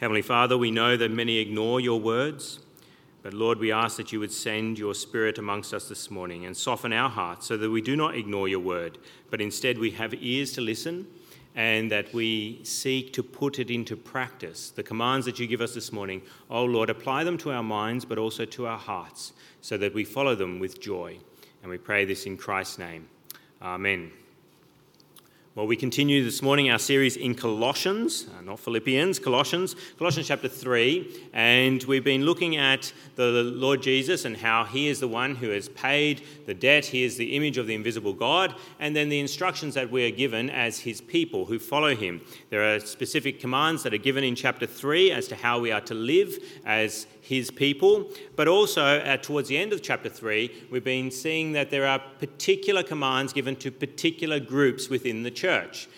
Heavenly Father, we know that many ignore your words, but Lord, we ask that you would send your Spirit amongst us this morning and soften our hearts so that we do not ignore your word, but instead we have ears to listen and that we seek to put it into practice. The commands that you give us this morning, oh Lord, apply them to our minds, but also to our hearts so that we follow them with joy. And we pray this in Christ's name. Amen. Well, we continue this morning our series in Colossians, not Philippians, Colossians chapter 3, and we've been looking at the Lord Jesus and how he is the one who has paid the debt. He is the image of the invisible God, and then the instructions that we are given as his people who follow him. There are specific commands that are given in chapter 3 as to how we are to live as his people, but also towards the end of chapter 3, we've been seeing that there are particular commands given to particular groups within the church.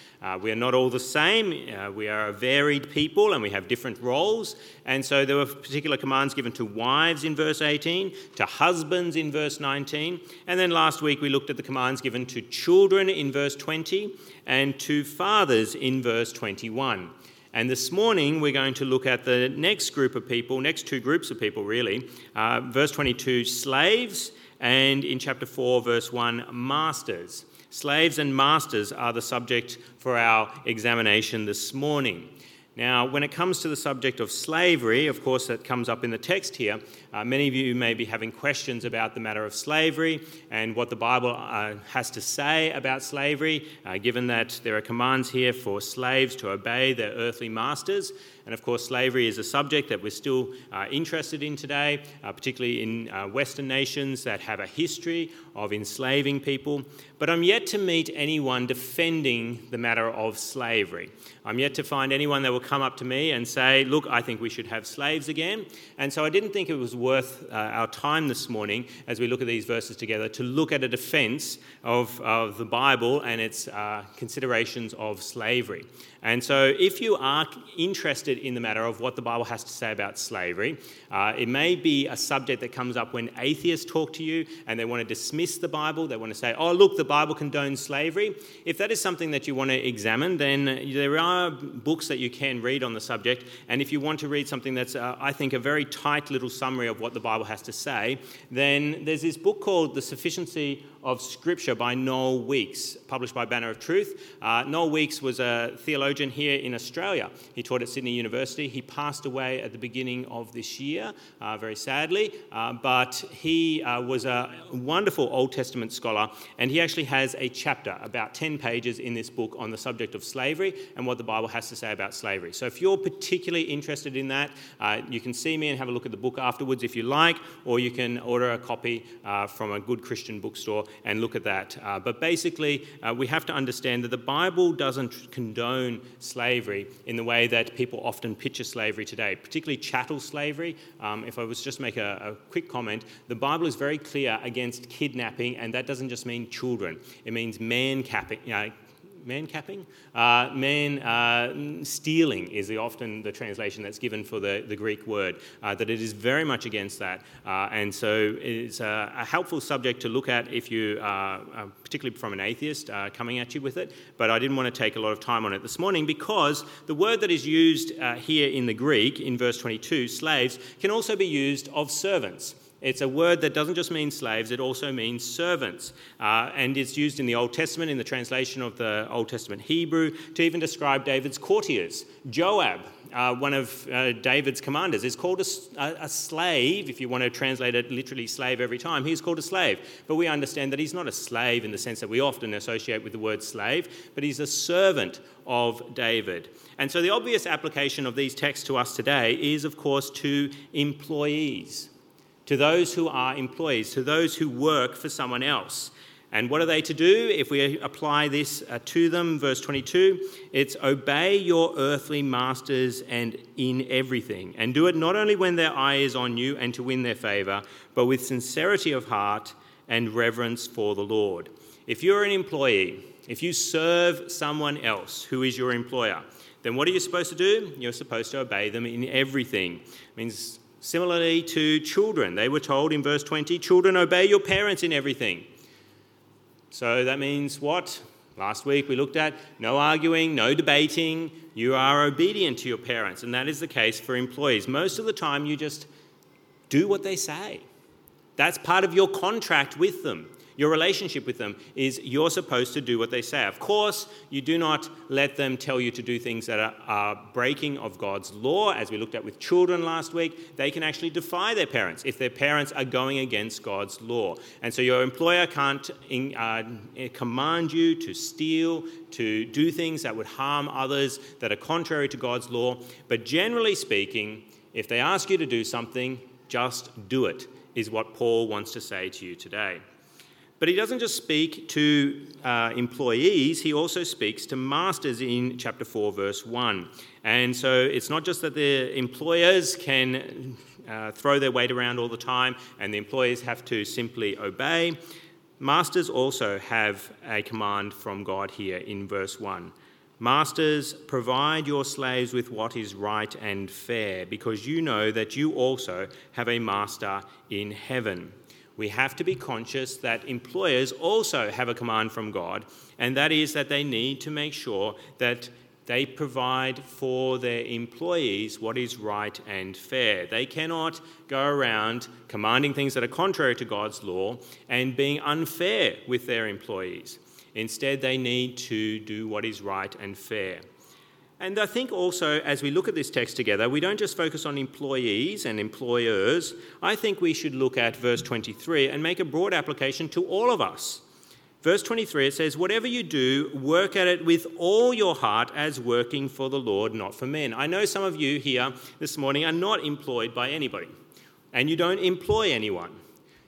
We are not all the same. We are a varied people and we have different roles. And so there were particular commands given to wives in verse 18, to husbands in verse 19. And then last week we looked at the commands given to children in verse 20 and to fathers in verse 21. And this morning we're going to look at the next group of people, next two groups of people really. Verse 22, slaves, and in chapter 4, verse 1, masters. Slaves and masters are the subject for our examination this morning. Now, when it comes to the subject of slavery, of course, that comes up in the text here. Many of you may be having questions about the matter of slavery and what the Bible has to say about slavery, given that there are commands here for slaves to obey their earthly masters. And of course, slavery is a subject that we're still interested in today, particularly in Western nations that have a history of enslaving people. But I'm yet to meet anyone defending the matter of slavery. I'm yet to find anyone that will come up to me and say, look, I think we should have slaves again. And so I didn't think it was worth our time this morning as we look at these verses together to look at a defense of the Bible and its considerations of slavery. And so if you are interested in the matter of what the Bible has to say about slavery, it may be a subject that comes up when atheists talk to you and they want to dismiss the Bible. They want to say, oh, look, the Bible condones slavery. If that is something that you want to examine, then there are books that you can read on the subject. And if you want to read something that's, I think, a very tight little summary of what the Bible has to say, then there's this book called The Sufficiency of Scripture by Noel Weeks, published by Banner of Truth. Noel Weeks was a theologian here in Australia. He taught at Sydney University. He passed away at the beginning of this year, very sadly, but he was a wonderful Old Testament scholar, and he actually has a chapter, about 10 pages in this book, on the subject of slavery and what the Bible has to say about slavery. So if you're particularly interested in that, you can see me and have a look at the book afterwards if you like, or you can order a copy from a good Christian bookstore and look at that. But basically, we have to understand that the Bible doesn't condone slavery in the way that people often picture slavery today, particularly chattel slavery. If I was just make a quick comment, the Bible is very clear against kidnapping, and that doesn't just mean children. It means stealing is often the translation that's given for the Greek word, that it is very much against that. And so it's a helpful subject to look at if you are particularly from an atheist coming at you with it. But I didn't want to take a lot of time on it this morning because the word that is used here in the Greek in verse 22, slaves, can also be used of servants. It's a word that doesn't just mean slaves, it also means servants. And it's used in the Old Testament, in the translation of the Old Testament Hebrew, to even describe David's courtiers. Joab, one of David's commanders, is called a slave. If you want to translate it literally slave every time, he's called a slave. But we understand that he's not a slave in the sense that we often associate with the word slave, but he's a servant of David. And so the obvious application of these texts to us today is, of course, to employees, to those who are employees, to those who work for someone else. And what are they to do if we apply this to them? Verse 22, it's obey your earthly masters and in everything, and do it not only when their eye is on you and to win their favour, but with sincerity of heart and reverence for the Lord. If you're an employee, if you serve someone else who is your employer, then what are you supposed to do? You're supposed to obey them in everything. It means similarly to children, they were told in verse 20, children, obey your parents in everything. So that means what? Last week we looked at no arguing, no debating. You are obedient to your parents, and that is the case for employees. Most of the time you just do what they say. That's part of your contract with them. Your relationship with them is you're supposed to do what they say. Of course, you do not let them tell you to do things that are breaking of God's law. As we looked at with children last week, they can actually defy their parents if their parents are going against God's law. And so your employer can't command you to steal, to do things that would harm others, that are contrary to God's law. But generally speaking, if they ask you to do something, just do it, is what Paul wants to say to you today. But he doesn't just speak to employees, he also speaks to masters in chapter 4, verse 1. And so it's not just that the employers can throw their weight around all the time and the employees have to simply obey. Masters also have a command from God here in verse 1. Masters, provide your slaves with what is right and fair, because you know that you also have a master in heaven. We have to be conscious that employers also have a command from God, and that is that they need to make sure that they provide for their employees what is right and fair. They cannot go around commanding things that are contrary to God's law and being unfair with their employees. Instead, they need to do what is right and fair. And I think also, as we look at this text together, we don't just focus on employees and employers. I think we should look at verse 23 and make a broad application to all of us. Verse 23, it says, whatever you do, work at it with all your heart as working for the Lord, not for men. I know some of you here this morning are not employed by anybody, and you don't employ anyone.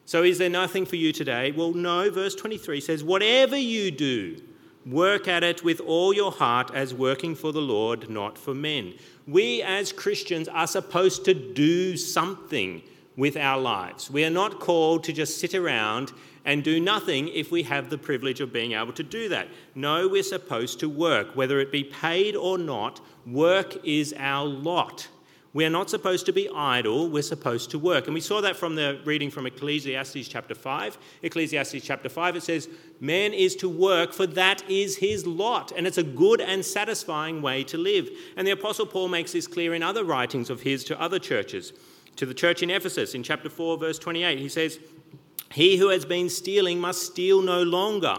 So is there nothing for you today? Well, no. Verse 23 says, whatever you do, work at it with all your heart as working for the Lord, not for men. We as Christians are supposed to do something with our lives. We are not called to just sit around and do nothing if we have the privilege of being able to do that. No, we're supposed to work. Whether it be paid or not, work is our lot. We are not supposed to be idle, we're supposed to work. And we saw that from the reading from Ecclesiastes chapter 5. Ecclesiastes chapter 5, it says, man is to work, for that is his lot. And it's a good and satisfying way to live. And the Apostle Paul makes this clear in other writings of his to other churches. To the church in Ephesus, in chapter 4, verse 28, he says, he who has been stealing must steal no longer,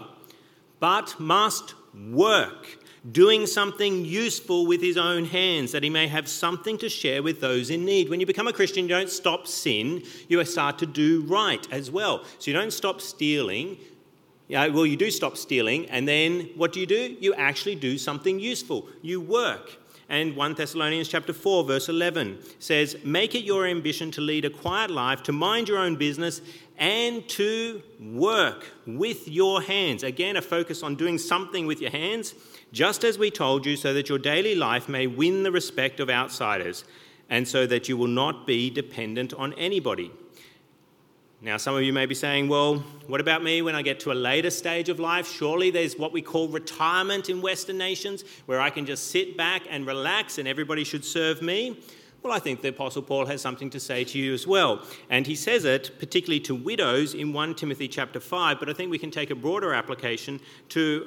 but must work, doing something useful with his own hands, that he may have something to share with those in need. When you become a Christian, you don't stop sin, you start to do right as well. So you don't stop stealing. Well, you do stop stealing, and then what do? You actually do something useful. You work. And 1 Thessalonians chapter 4, verse 11 says, make it your ambition to lead a quiet life, to mind your own business, and to work with your hands. Again, a focus on doing something with your hands, just as we told you, so that your daily life may win the respect of outsiders, and so that you will not be dependent on anybody. Now, some of you may be saying, well, what about me when I get to a later stage of life? Surely there's what we call retirement in Western nations, where I can just sit back and relax and everybody should serve me. Well, I think the Apostle Paul has something to say to you as well. And he says it particularly to widows in 1 Timothy chapter 5, but I think we can take a broader application to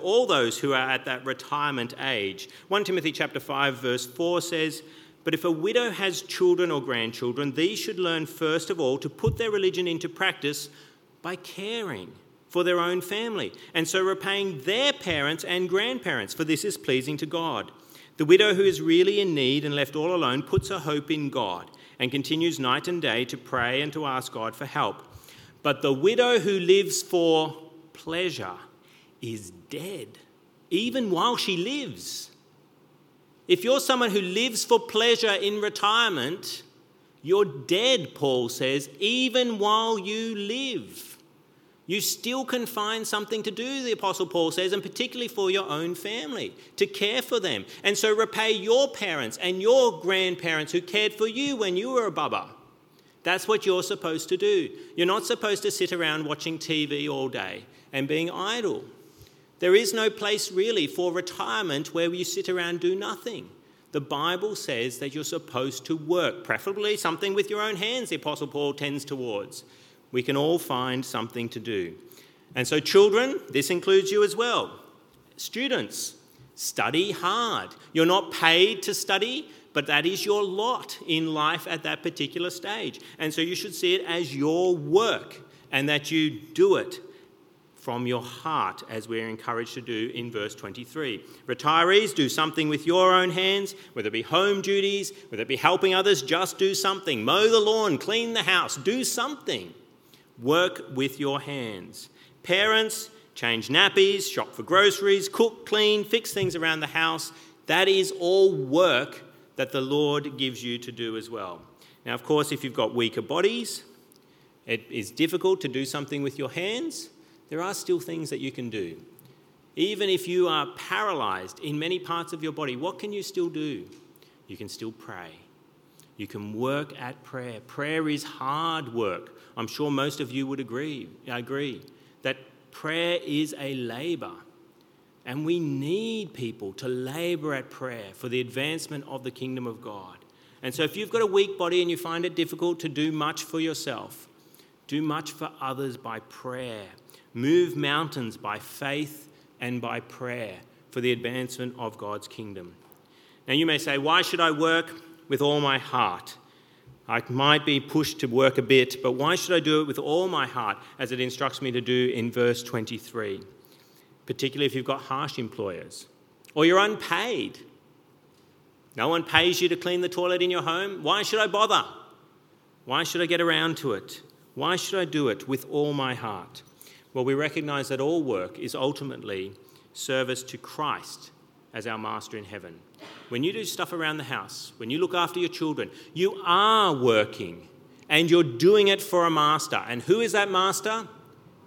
all those who are at that retirement age. 1 Timothy chapter 5 verse 4 says, but if a widow has children or grandchildren, these should learn first of all to put their religion into practice by caring for their own family, and so repaying their parents and grandparents, for this is pleasing to God. The widow who is really in need and left all alone puts her hope in God and continues night and day to pray and to ask God for help. But the widow who lives for pleasure is dead, even while she lives. If you're someone who lives for pleasure in retirement, you're dead, Paul says, even while you live. You still can find something to do, the Apostle Paul says, and particularly for your own family, to care for them. And so repay your parents and your grandparents who cared for you when you were a bubba. That's what you're supposed to do. You're not supposed to sit around watching TV all day and being idle. There is no place really for retirement where you sit around and do nothing. The Bible says that you're supposed to work, preferably something with your own hands, the Apostle Paul tends towards. We can all find something to do. And so children, this includes you as well. Students, study hard. You're not paid to study, but that is your lot in life at that particular stage. And so you should see it as your work and that you do it from your heart, as we're encouraged to do in verse 23. Retirees, do something with your own hands, whether it be home duties, whether it be helping others, just do something. Mow the lawn, clean the house, do something. Work with your hands. Parents, change nappies, shop for groceries, cook, clean, fix things around the house. That is all work that the Lord gives you to do as well. Now, of course, if you've got weaker bodies, it is difficult to do something with your hands. There are still things that you can do. Even if you are paralysed in many parts of your body, what can you still do? You can still pray. You can work at prayer. Prayer is hard work. I'm sure most of you would agree that prayer is a labour. And we need people to labour at prayer for the advancement of the kingdom of God. And so if you've got a weak body and you find it difficult to do much for yourself, do much for others by prayer. Move mountains by faith and by prayer for the advancement of God's kingdom. Now you may say, why should I work with all my heart? I might be pushed to work a bit, but why should I do it with all my heart, as it instructs me to do in verse 23? Particularly if you've got harsh employers or you're unpaid. No one pays you to clean the toilet in your home. Why should I bother? Why should I get around to it? Why should I do it with all my heart? Well, we recognise that all work is ultimately service to Christ as our Master in heaven. When you do stuff around the house, when you look after your children, you are working and you're doing it for a master. And who is that master?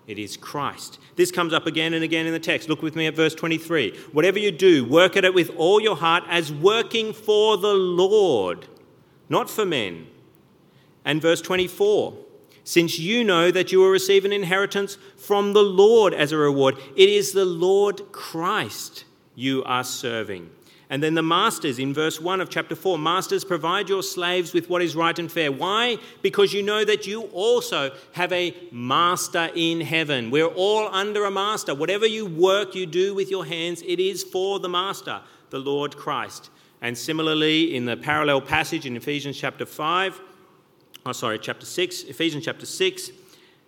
It is Christ. This comes up again and again in the text. Look with me at verse 23. Whatever you do, work at it with all your heart as working for the Lord, not for men. And verse 24, since you know that you will receive an inheritance from the Lord as a reward, it is the Lord Christ you are serving. And then the masters in verse 1 of chapter 4, masters, provide your slaves with what is right and fair. Why? Because you know that you also have a master in heaven. We're all under a master. Whatever you work, you do with your hands, it is for the master, the Lord Christ. And similarly, in the parallel passage in Ephesians chapter 6,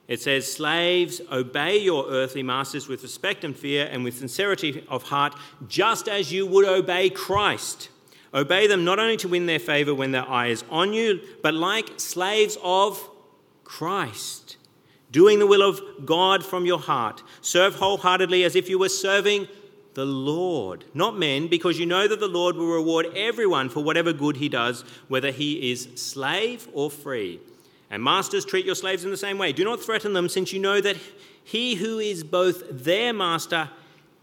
it says, slaves, obey your earthly masters with respect and fear and with sincerity of heart, just as you would obey Christ. Obey them not only to win their favour when their eye is on you, but like slaves of Christ, doing the will of God from your heart. Serve wholeheartedly as if you were serving the Lord, not men, because you know that the Lord will reward everyone for whatever good he does, whether he is slave or free. And masters, treat your slaves in the same way. Do not threaten them, since you know that he who is both their master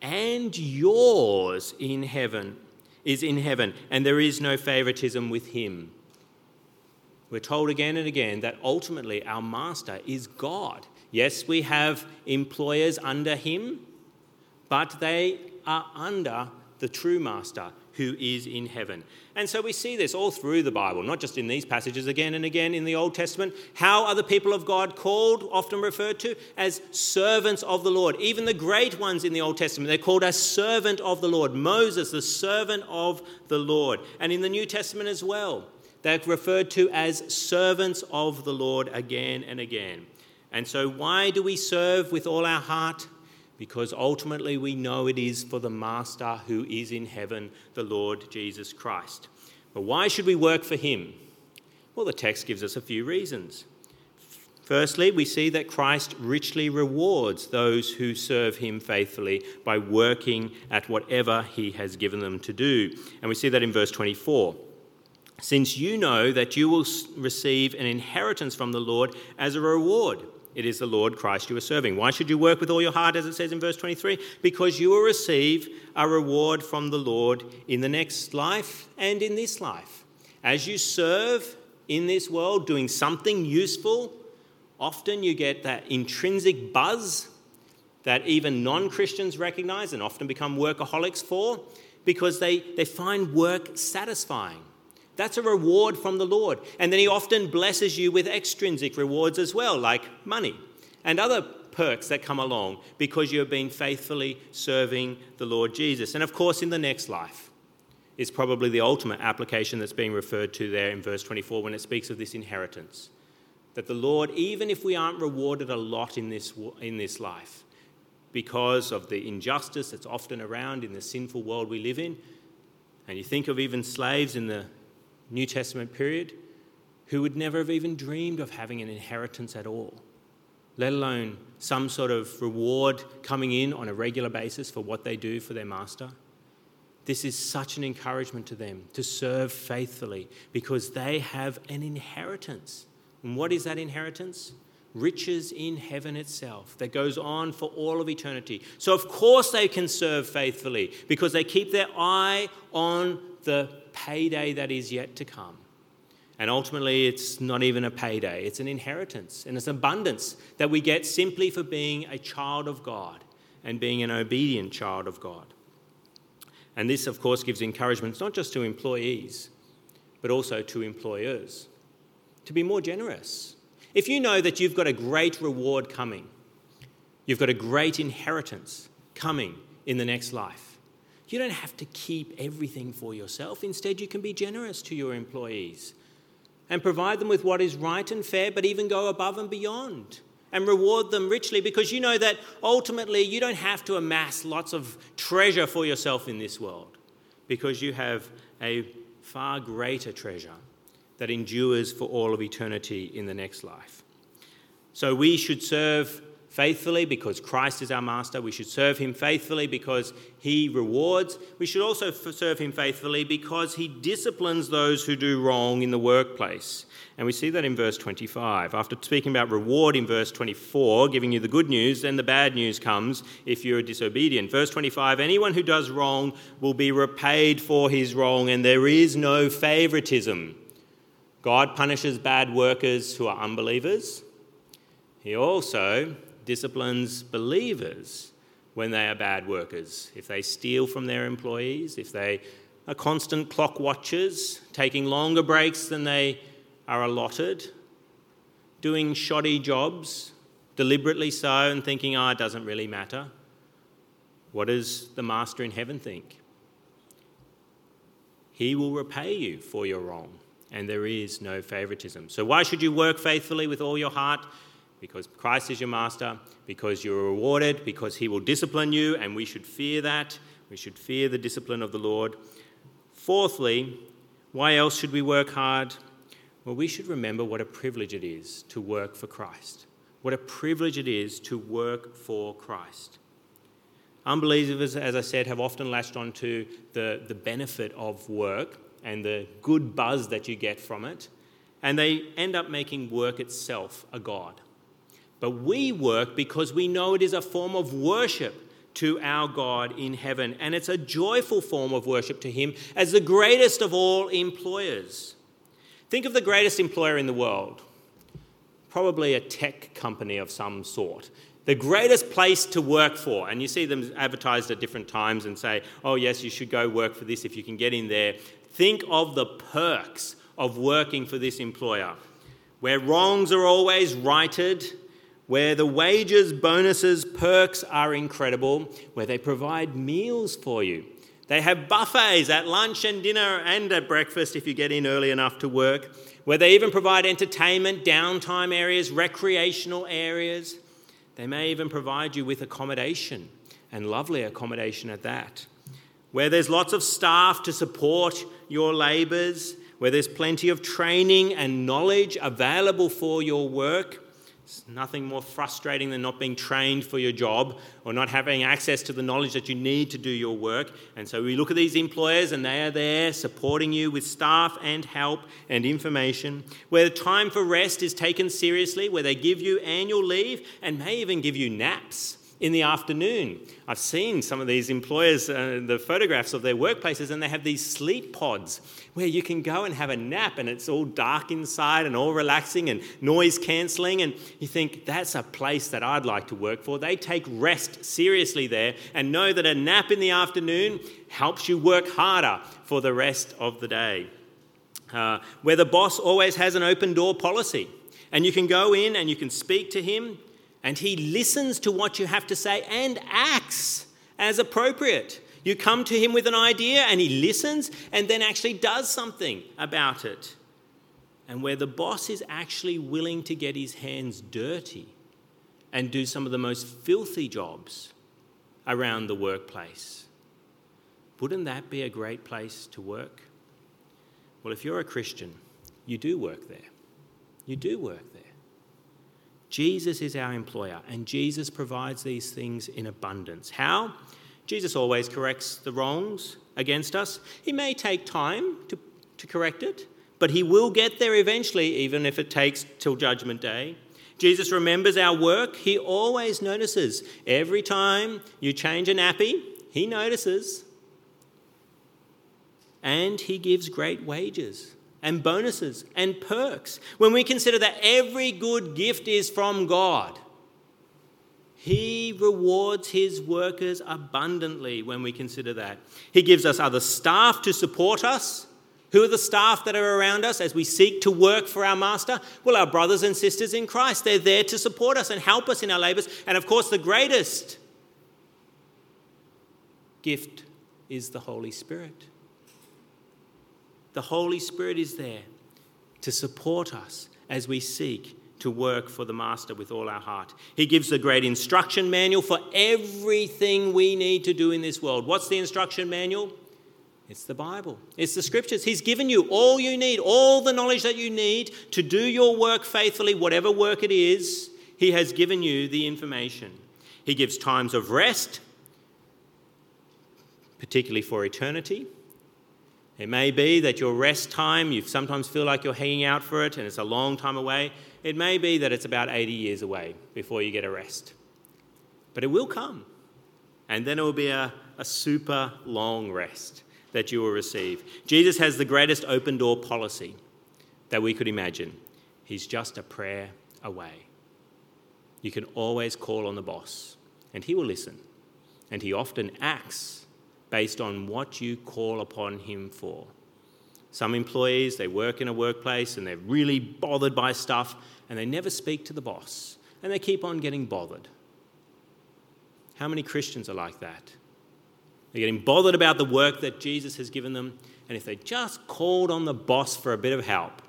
and yours in heaven is in heaven, and there is no favoritism with him. We're told again and again that ultimately our master is God. Yes, we have employers under him, but they are under the true master, who is in heaven. And so we see this all through the Bible, not just in these passages, again and again in the Old Testament. How are the people of God called? Often referred to as servants of the Lord. Even the great ones in the Old Testament, they're called as servant of the Lord. Moses, the servant of the Lord. And in the New Testament as well, they're referred to as servants of the Lord again and again. And so why do we serve with all our heart? Because ultimately we know it is for the Master who is in heaven, the Lord Jesus Christ. But why should we work for him? Well, the text gives us a few reasons. Firstly, we see that Christ richly rewards those who serve him faithfully by working at whatever he has given them to do. And we see that in verse 24. Since you know that you will receive an inheritance from the Lord as a reward, it is the Lord Christ you are serving. Why should you work with all your heart, as it says in verse 23? Because you will receive a reward from the Lord in the next life and in this life. As you serve in this world, doing something useful, often you get that intrinsic buzz that even non-Christians recognise and often become workaholics for, because they find work satisfying. That's a reward from the Lord. And then he often blesses you with extrinsic rewards as well, like money and other perks that come along because you have been faithfully serving the Lord Jesus. And of course, in the next life is probably the ultimate application that's being referred to there in verse 24 when it speaks of this inheritance. That the Lord, even if we aren't rewarded a lot in this life, because of the injustice that's often around in the sinful world we live in, and you think of even slaves in the New Testament period who would never have even dreamed of having an inheritance at all, let alone some sort of reward coming in on a regular basis for what they do for their master. This is such an encouragement to them to serve faithfully because they have an inheritance. And what is that inheritance? Riches in heaven itself that goes on for all of eternity. So of course they can serve faithfully because they keep their eye on the payday that is yet to come. And ultimately it's not even a payday, it's an inheritance and it's abundance that we get simply for being a child of God and being an obedient child of God. And this of course gives encouragement not just to employees but also to employers to be more generous. If you know that you've got a great reward coming, you've got a great inheritance coming in the next life, you don't have to keep everything for yourself. Instead, you can be generous to your employees and provide them with what is right and fair, but even go above and beyond and reward them richly because you know that ultimately you don't have to amass lots of treasure for yourself in this world because you have a far greater treasure that endures for all of eternity in the next life. So we should serve faithfully because Christ is our master. We should serve him faithfully because he rewards. We should also serve him faithfully because he disciplines those who do wrong in the workplace. And we see that in verse 25. After speaking about reward in verse 24, giving you the good news, then the bad news comes if you're disobedient. Verse 25, anyone who does wrong will be repaid for his wrong, and there is no favoritism. God punishes bad workers who are unbelievers. He also disciplines believers when they are bad workers. If they steal from their employees, if they are constant clock watchers, taking longer breaks than they are allotted, doing shoddy jobs, deliberately so, and thinking, it doesn't really matter. What does the Master in heaven think? He will repay you for your wrong. And there is no favoritism. So why should you work faithfully with all your heart? Because Christ is your master, because you're rewarded, because he will discipline you, and we should fear that. We should fear the discipline of the Lord. Fourthly, why else should we work hard? Well, we should remember what a privilege it is to work for Christ. What a privilege it is to work for Christ. Unbelievers, as I said, have often latched onto the benefit of work and the good buzz that you get from it, and they end up making work itself a god. But we work because we know it is a form of worship to our God in heaven, and it's a joyful form of worship to him as the greatest of all employers. Think of the greatest employer in the world, probably a tech company of some sort. The greatest place to work for, and you see them advertised at different times and say, yes, you should go work for this if you can get in there. Think of the perks of working for this employer, where wrongs are always righted, where the wages, bonuses, perks are incredible, where they provide meals for you. They have buffets at lunch and dinner and at breakfast if you get in early enough to work, where they even provide entertainment, downtime areas, recreational areas. They may even provide you with accommodation, and lovely accommodation at that, where there's lots of staff to support your labours, where there's plenty of training and knowledge available for your work. It's nothing more frustrating than not being trained for your job or not having access to the knowledge that you need to do your work. And so we look at these employers and they are there supporting you with staff and help and information, where the time for rest is taken seriously, where they give you annual leave and may even give you naps in the afternoon. I've seen some of these employers, the photographs of their workplaces, and they have these sleep pods where you can go and have a nap and it's all dark inside and all relaxing and noise cancelling, and you think, that's a place that I'd like to work for. They take rest seriously there and know that a nap in the afternoon helps you work harder for the rest of the day. Where the boss always has an open door policy and you can go in and you can speak to him and he listens to what you have to say and acts as appropriate. You come to him with an idea and he listens and then actually does something about it. And where the boss is actually willing to get his hands dirty and do some of the most filthy jobs around the workplace. Wouldn't that be a great place to work? Well, if you're a Christian, you do work there. You do work there. Jesus is our employer, and Jesus provides these things in abundance. How? Jesus always corrects the wrongs against us. He may take time to correct it, but he will get there eventually, even if it takes till Judgment Day. Jesus remembers our work. He always notices. Every time you change a nappy, he notices. And he gives great wages and bonuses and perks. When we consider that every good gift is from God, he rewards his workers abundantly when we consider that. He gives us other staff to support us. Who are the staff that are around us as we seek to work for our master? Well, our brothers and sisters in Christ. They're there to support us and help us in our labours. And of course, the greatest gift is the Holy Spirit. The Holy Spirit is there to support us as we seek to work for the master with all our heart. He gives a great instruction manual for everything we need to do in this world. What's the instruction manual? It's the Bible. It's the Scriptures. He's given you all you need, all the knowledge that you need to do your work faithfully, whatever work it is. He has given you the information. He gives times of rest, particularly for eternity. It may be that your rest time, you sometimes feel like you're hanging out for it and it's a long time away. It may be that it's about 80 years away before you get a rest. But it will come. And then it will be a super long rest that you will receive. Jesus has the greatest open door policy that we could imagine. He's just a prayer away. You can always call on the boss, and he will listen. And he often acts based on what you call upon him for. Some employees, they work in a workplace and they're really bothered by stuff and they never speak to the boss and they keep on getting bothered. How many Christians are like that? They're getting bothered about the work that Jesus has given them. And if they just called on the boss for a bit of help,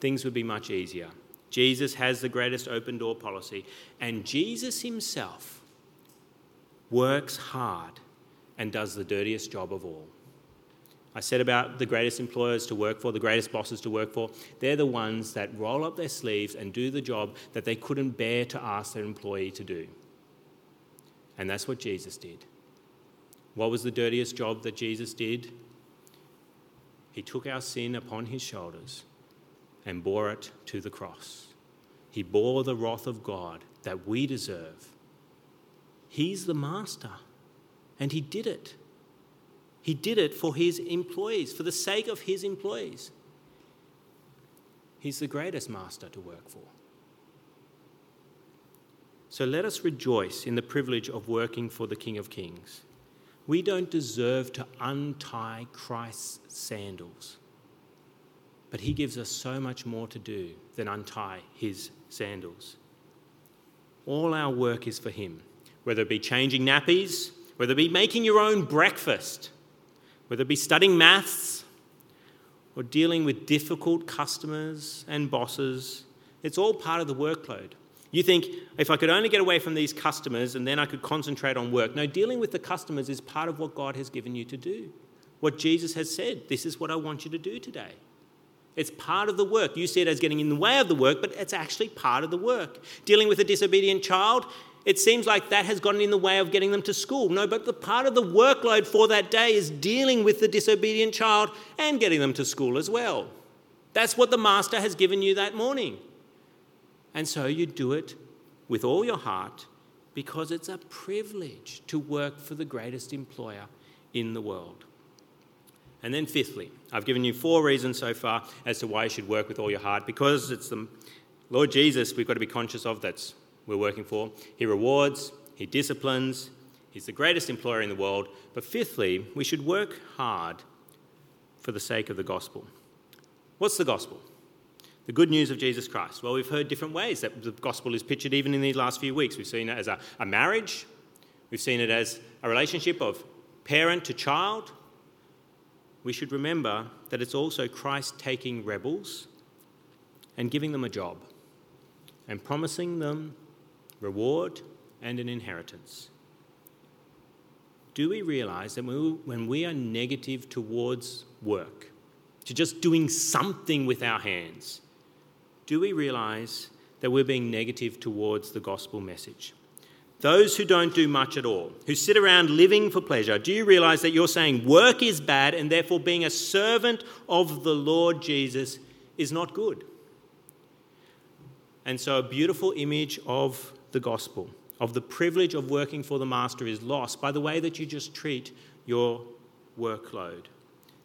things would be much easier. Jesus has the greatest open door policy. And Jesus himself works hard and does the dirtiest job of all. I said about the greatest employers to work for, the greatest bosses to work for. They're the ones that roll up their sleeves and do the job that they couldn't bear to ask their employee to do. And that's what Jesus did. What was the dirtiest job that Jesus did? He took our sin upon his shoulders and bore it to the cross. He bore the wrath of God that we deserve. He's the master, and he did it. He did it for his employees, for the sake of his employees. He's the greatest master to work for. So let us rejoice in the privilege of working for the King of Kings. We don't deserve to untie Christ's sandals, but he gives us so much more to do than untie his sandals. All our work is for him, whether it be changing nappies, whether it be making your own breakfast, whether it be studying maths or dealing with difficult customers and bosses. It's all part of the workload. You think, if I could only get away from these customers and then I could concentrate on work. No, dealing with the customers is part of what God has given you to do. What Jesus has said, this is what I want you to do today. It's part of the work. You see it as getting in the way of the work, but it's actually part of the work. Dealing with a disobedient child, it seems like that has gotten in the way of getting them to school. No, but the part of the workload for that day is dealing with the disobedient child and getting them to school as well. That's what the master has given you that morning. And so you do it with all your heart because it's a privilege to work for the greatest employer in the world. And then fifthly, I've given you 4 reasons so far as to why you should work with all your heart. Because it's the Lord Jesus we've got to be conscious of that we're working for. He rewards, he disciplines, he's the greatest employer in the world. But fifthly, we should work hard for the sake of the gospel. What's the gospel? The good news of Jesus Christ. Well, we've heard different ways that the gospel is pictured even in these last few weeks. We've seen it as a marriage. We've seen it as a relationship of parent to child. We should remember that it's also Christ taking rebels and giving them a job and promising them reward and an inheritance. Do we realise that when we are negative towards work, to just doing something with our hands, do we realise that we're being negative towards the gospel message? Those who don't do much at all, who sit around living for pleasure, do you realise that you're saying work is bad and therefore being a servant of the Lord Jesus is not good? And so a beautiful image of the gospel, of the privilege of working for the master, is lost by the way that you just treat your workload,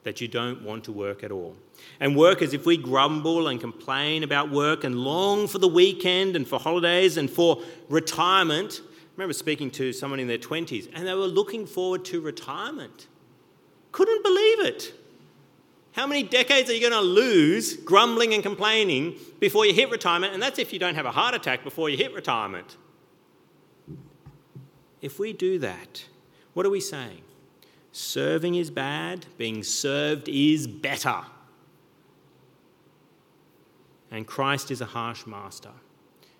that you don't want to work at all. And workers, if we grumble and complain about work and long for the weekend and for holidays and for retirement. I remember speaking to someone in their 20s and they were looking forward to retirement. Couldn't believe it. How many decades are you going to lose grumbling and complaining before you hit retirement? And that's if you don't have a heart attack before you hit retirement. If we do that, what are we saying? Serving is bad, being served is better. And Christ is a harsh master.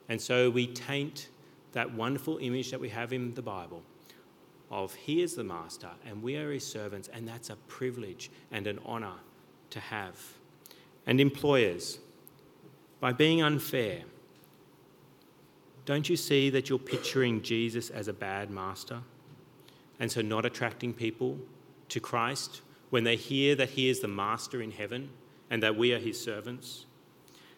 And so we taint that wonderful image that we have in the Bible of he is the master and we are his servants, and that's a privilege and an honour to have. And employers, by being unfair, don't you see that you're picturing Jesus as a bad master and so not attracting people to Christ when they hear that he is the master in heaven and that we are his servants?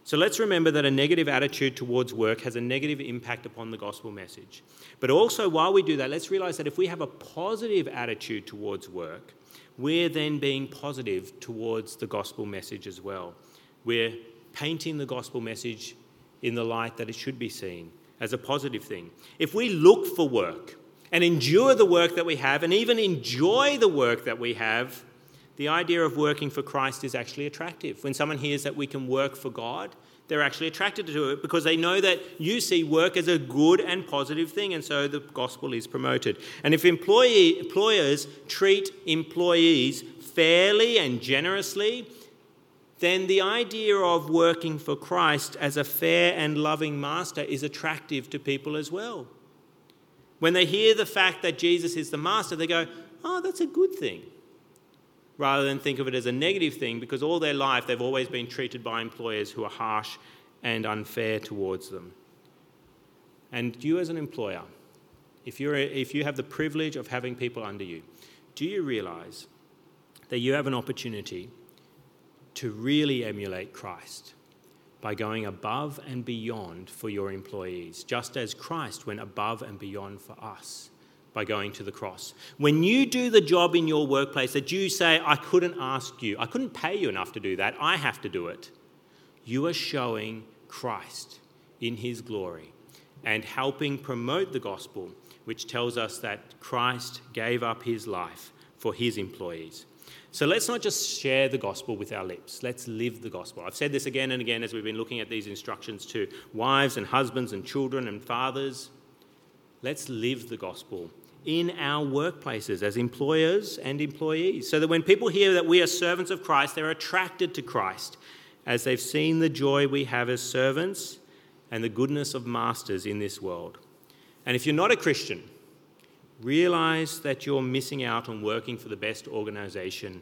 So let's remember that a negative attitude towards work has a negative impact upon the gospel message. But also while we do that, let's realise that if we have a positive attitude towards work, we're then being positive towards the gospel message as well. We're painting the gospel message in the light that it should be seen, as a positive thing. If we look for work and endure the work that we have and even enjoy the work that we have, the idea of working for Christ is actually attractive. When someone hears that we can work for God, they're actually attracted to it because they know that you see work as a good and positive thing, and so the gospel is promoted. And if employers treat employees fairly and generously, then the idea of working for Christ as a fair and loving master is attractive to people as well. When they hear the fact that Jesus is the master, they go, oh, that's a good thing, rather than think of it as a negative thing because all their life they've always been treated by employers who are harsh and unfair towards them. And you as an employer, if you have the privilege of having people under you, do you realise that you have an opportunity to really emulate Christ by going above and beyond for your employees, just as Christ went above and beyond for us by going to the cross? When you do the job in your workplace that you say, I couldn't ask you, I couldn't pay you enough to do that, I have to do it, you are showing Christ in his glory and helping promote the gospel, which tells us that Christ gave up his life for his employees. So let's not just share the gospel with our lips. Let's live the gospel. I've said this again and again as we've been looking at these instructions to wives and husbands and children and fathers. Let's live the gospel in our workplaces as employers and employees, so that when people hear that we are servants of Christ, they're attracted to Christ as they've seen the joy we have as servants and the goodness of masters in this world. And if you're not a Christian, realise that you're missing out on working for the best organisation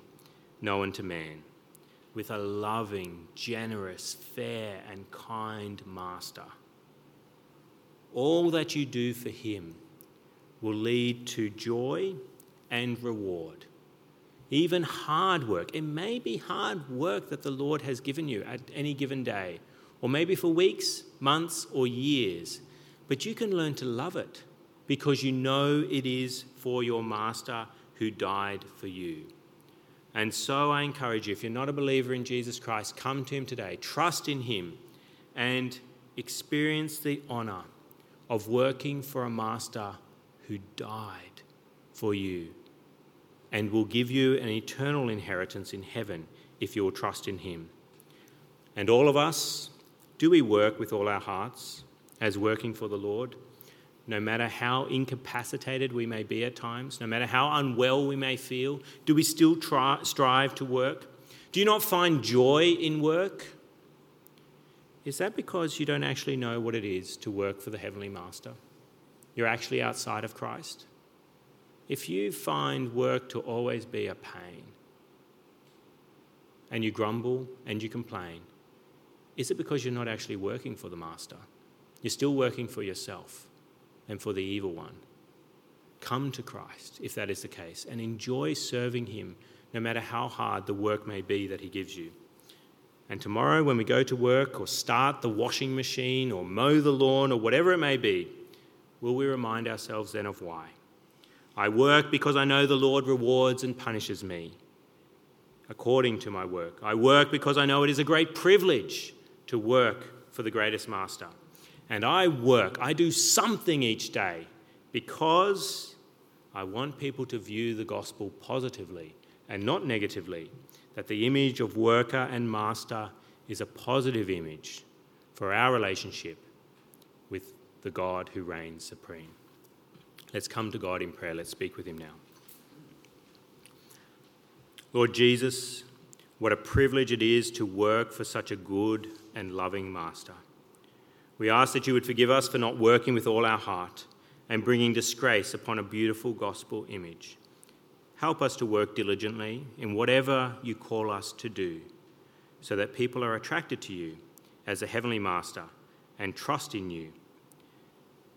known to man, with a loving, generous, fair and kind master. All that you do for him will lead to joy and reward. Even hard work. It may be hard work that the Lord has given you at any given day, or maybe for weeks, months or years, but you can learn to love it, because you know it is for your master who died for you. And so I encourage you, if you're not a believer in Jesus Christ, come to him today, trust in him, and experience the honour of working for a master who died for you and will give you an eternal inheritance in heaven if you'll trust in him. And all of us, do we work with all our hearts as working for the Lord? No matter how incapacitated we may be at times, no matter how unwell we may feel, do we still strive to work? Do you not find joy in work? Is that because you don't actually know what it is to work for the Heavenly Master? You're actually outside of Christ? If you find work to always be a pain, and you grumble and you complain, is it because you're not actually working for the Master? You're still working for yourself and for the evil one. Come to Christ, if that is the case, and enjoy serving him, no matter how hard the work may be that he gives you. And tomorrow, when we go to work or start the washing machine or mow the lawn or whatever it may be, will we remind ourselves then of why? I work because I know the Lord rewards and punishes me according to my work. I work because I know it is a great privilege to work for the greatest master. And I work, I do something each day because I want people to view the gospel positively and not negatively, that the image of worker and master is a positive image for our relationship with the God who reigns supreme. Let's come to God in prayer. Let's speak with him now. Lord Jesus, what a privilege it is to work for such a good and loving master. We ask that you would forgive us for not working with all our heart and bringing disgrace upon a beautiful gospel image. Help us to work diligently in whatever you call us to do, so that people are attracted to you as a heavenly master and trust in you.